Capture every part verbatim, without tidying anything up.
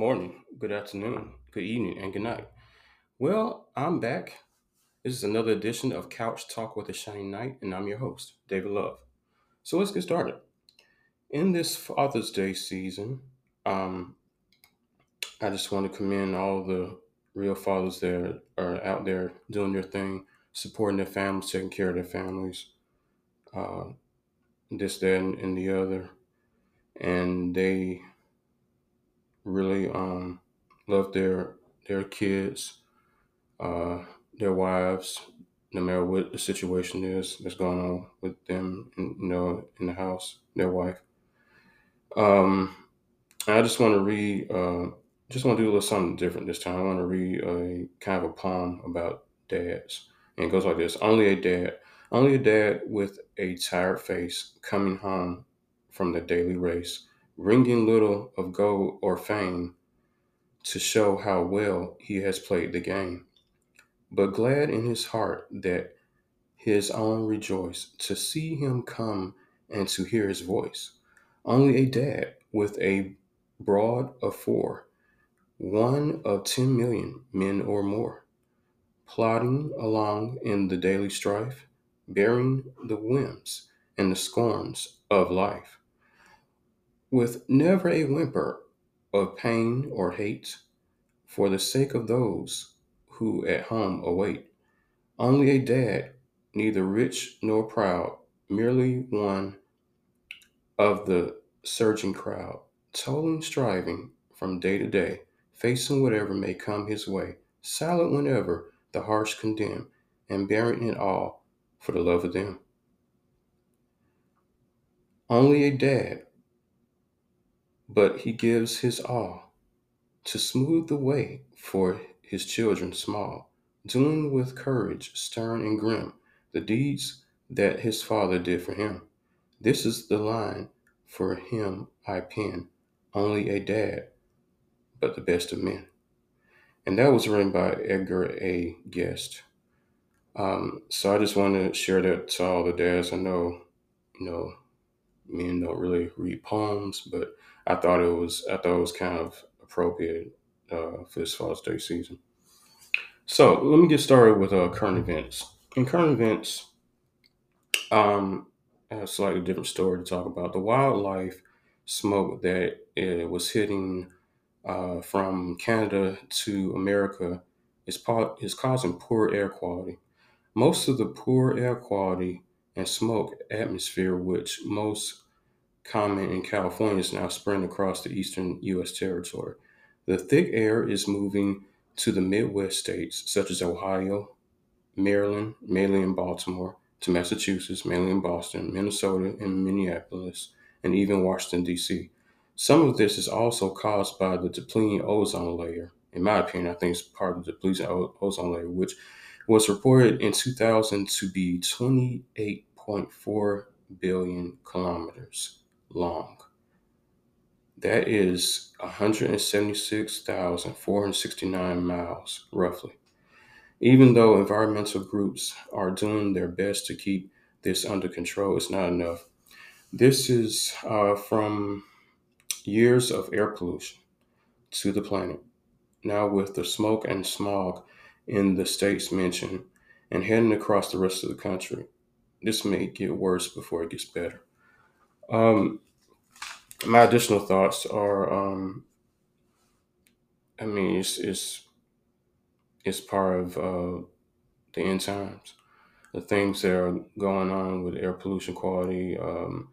morning, good afternoon, good evening, and good night. Well, I'm back. This is another edition of Couch Talk with The Shining Knight, and I'm your host, David Love. So let's get started. In this Father's Day season, um, I just want to commend all the real fathers that are out there doing their thing, supporting their families, taking care of their families, uh, this, that, and, and the other. And they really um, love their their kids, uh, their wives, no matter what the situation is that's going on with them, in, you know, in the house, their wife. Um, I just want to read, uh, just want to do a little something different this time. I want to read a kind of a poem about dads, and it goes like this: Only a dad, only a dad with a tired face coming home from the daily race, bringing little of gold or fame to show how well he has played the game, but glad in his heart that his own rejoice to see him come and to hear his voice. Only a dad with a broad of four, one of ten million men or more, plodding along in the daily strife, bearing the whims and the scorns of life, with never a whimper of pain or hate, for the sake of those who at home await. Only a dad, neither rich nor proud, merely one of the surging crowd, toiling, striving from day to day, facing whatever may come his way, silent whenever the harsh condemn, and bearing it all for the love of them. Only a dad, but he gives his all to smooth the way for his children small, doing with courage stern and grim the deeds that his father did for him. This is the line for him I pen, only a dad, but the best of men. And that was written by Edgar A. Guest. Um, so I just want to share that to all the dads. I know, you know, men don't really read poems, but I thought it was I thought it was kind of appropriate uh, for this Father's Day season. So let me get started with uh, current events. In current events, um, I have a slightly different story to talk about. The wildlife smoke that it was hitting uh, from Canada to America is po- is causing poor air quality. Most of the poor air quality and smoke atmosphere, which most common in California, is now spreading across the eastern U S territory. The thick air is moving to the Midwest states, such as Ohio, Maryland, mainly in Baltimore, to Massachusetts, mainly in Boston, Minnesota, and Minneapolis, and even Washington, D C. Some of this is also caused by the depleting ozone layer. In my opinion, I think it's part of the depleting ozone layer, which was reported in two thousand to be twenty-eight point four billion kilometers long. That is one hundred seventy-six thousand four hundred sixty-nine miles, roughly. Even though environmental groups are doing their best to keep this under control, it's not enough. This is uh, from years of air pollution to the planet. Now with the smoke and smog in the states mentioned and heading across the rest of the country, this may get worse before it gets better. Um, my additional thoughts are, um, I mean, it's, it's, it's part of uh, the end times. The things that are going on with air pollution quality, um,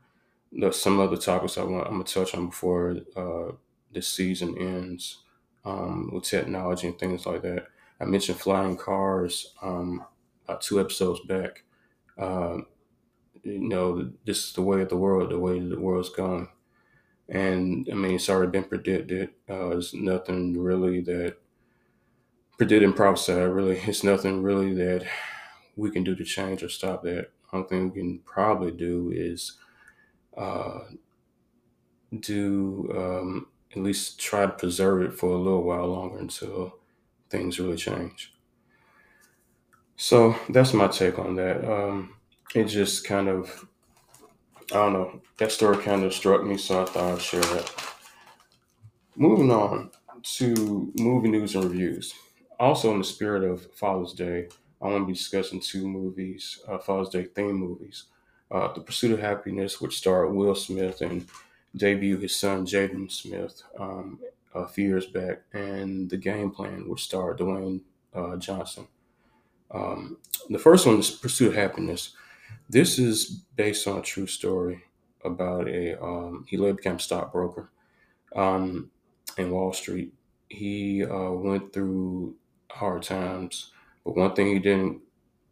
some other topics I want, I'm going to touch on before uh, this season ends, um, with technology and things like that. I mentioned flying cars um, about two episodes back. Uh, you know, this is the way of the world, the way the world's going. And I mean, it's already been predicted. Uh, there's nothing really that predicted and prophesied, really. It's nothing really that we can do to change or stop that. The only thing we can probably do is uh, do, um, at least try to preserve it for a little while longer until things really change. So that's my take on that. Um, it just kind of, I don't know, that story kind of struck me, so I thought I'd share that. Moving on, to movie news and reviews. Also, in the spirit of Father's Day, I want to be discussing two movies, uh, Father's Day themed movies. Uh, The Pursuit of Happyness, which starred Will Smith and debuted his son, Jaden Smith, um, a few years back, and The Gameplan, which starred Dwayne uh, Johnson. Um, the first one is Pursuit of Happyness. This is based on a true story about a, um, he later became a stockbroker um, in Wall Street. He uh, went through hard times, but one thing he didn't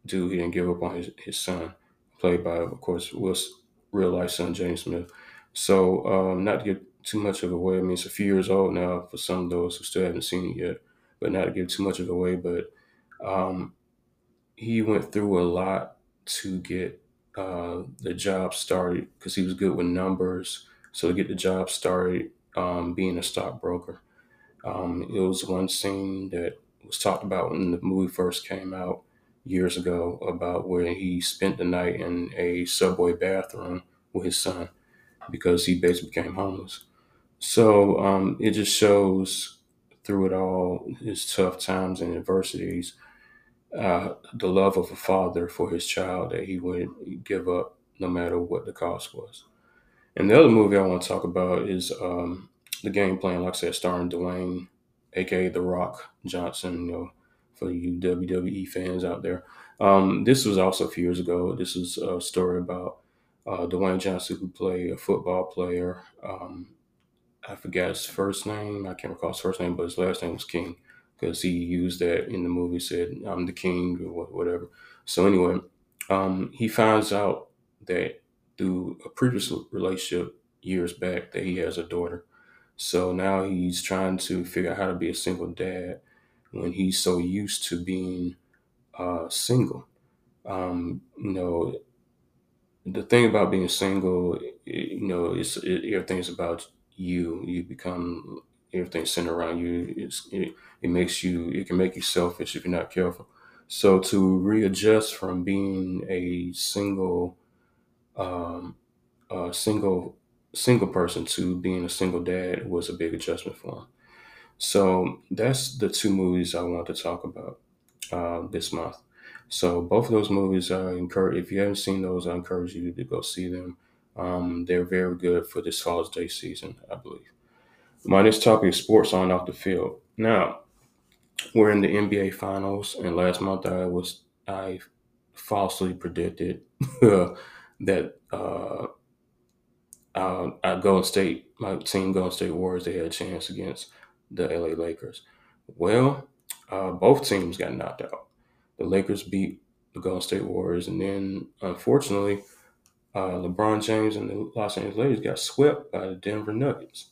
do, he didn't give up on his, his son, played by, of course, Will's real-life son, James Smith. So um, not to get too much of it away, I mean, it's a few years old now for some of those who still haven't seen it yet, but not to give too much of it away, but um, he went through a lot to get uh, the job started because he was good with numbers. So to get the job started, um, being a stockbroker, um, it was one scene that was talked about when the movie first came out years ago about where he spent the night in a subway bathroom with his son because he basically became homeless. So um, it just shows through it all, his tough times and adversities, uh, the love of a father for his child that he wouldn't give up no matter what the cost was. And the other movie I want to talk about is um, The Game Plan, like I said, starring Dwayne, a k a. The Rock Johnson, you know, for you W W E fans out there. Um, this was also a few years ago. This is a story about uh, Dwayne Johnson, who played a football player. Um, I forgot his first name. I can't recall his first name, but his last name was King because he used that in the movie, said, I'm the king or whatever. So anyway, um, he finds out that through a previous relationship years back that he has a daughter. So now he's trying to figure out how to be a single dad when he's so used to being uh, single. Um, you know, the thing about being single, it, you know, it's it, everything's about you. You become, everything's centered around you. It's, it, it makes you, it can make you selfish if you're not careful. So to readjust from being a single, um, a single, single person to being a single dad was a big adjustment for him. So that's the two movies I want to talk about uh, this month. So both of those movies, I encourage, if you haven't seen those, I encourage you to go see them. Um, they're very good for this Father's Day season, I believe. My next topic is sports on and off the field. Now, we're in the N B A Finals, and last month I was I falsely predicted that uh, uh, at Golden State, my team, Golden State Warriors, they had a chance against the L A Lakers. Well, uh, both teams got knocked out. The Lakers beat the Golden State Warriors, and then, unfortunately, uh, LeBron James and the Los Angeles Lakers got swept by the Denver Nuggets.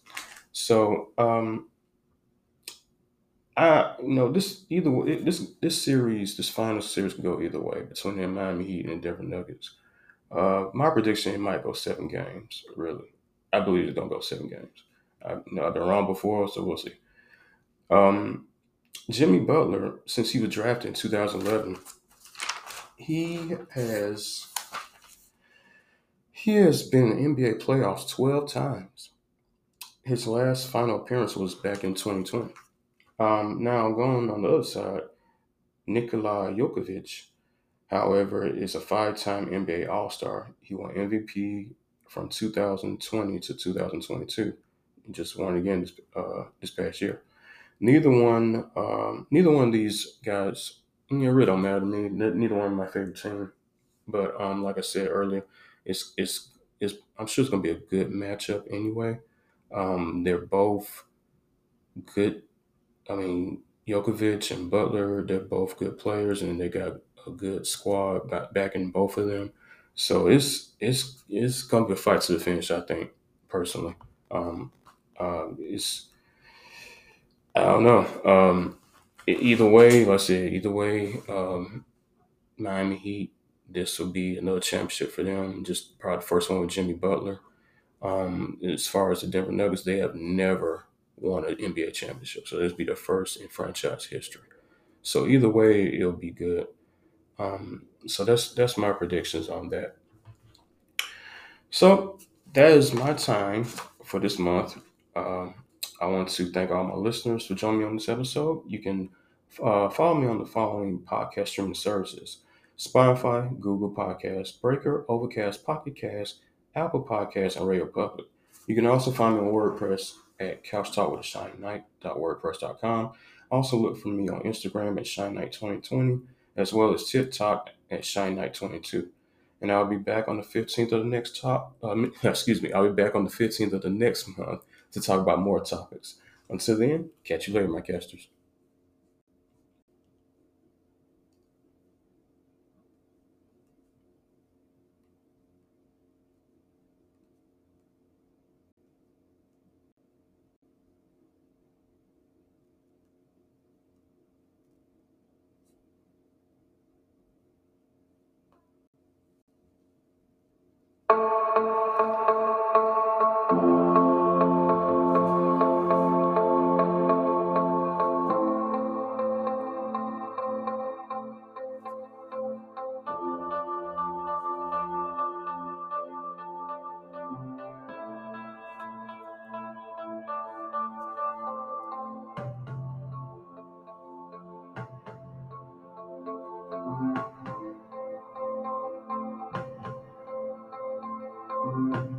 So, um, I you know this either this this series, this final series, could go either way between the Miami Heat and the Denver Nuggets. Uh, my prediction, it might go seven games. Really, I believe it's gonna go seven games. I, you know, I've been wrong before, so we'll see. Um, Jimmy Butler, since he was drafted in two thousand eleven, he has he has been in N B A playoffs twelve times. His last final appearance was back in twenty twenty. Um, now going on the other side, Nikola Jokovic, however, is a five-time N B A All-Star. He won M V P from two thousand twenty to two thousand twenty-two. Just won again this, uh, this past year. Neither one, um, neither one of these guys, you know, really don't matter to me. Neither one of my favorite team. But um, like I said earlier, it's it's it's. I'm sure it's gonna be a good matchup anyway. Um, they're both good. I mean, Jokovic and Butler, they're both good players, and they got a good squad backing both of them. So it's it's it's gonna be a fight to the finish, I think, personally. Um, Uh, it's, I don't know. Um, either way, like I said, either way, um, Miami Heat, this will be another championship for them. Just probably the first one with Jimmy Butler. Um, as far as the Denver Nuggets, they have never won an N B A championship. So this will be the first in franchise history. So either way, it'll be good. Um, so that's, that's my predictions on that. So that is my time for this month. Um, uh, I want to thank all my listeners for joining me on this episode. You can uh, follow me on the following podcast streaming services: Spotify, Google Podcasts, Breaker, Overcast, Pocket Casts, Apple Podcasts, and Radio Public. You can also find me on WordPress at Couch Talk with The Shining Knight dot wordpress dot com. Also look for me on Instagram at Shining Knight twenty twenty, as well as TikTok at Shining Knight twenty-two. And I'll be back on the fifteenth of the next top. Um, excuse me, I'll be back on the fifteenth of the next month to talk about more topics. Until then, catch you later, my casters. Thank you.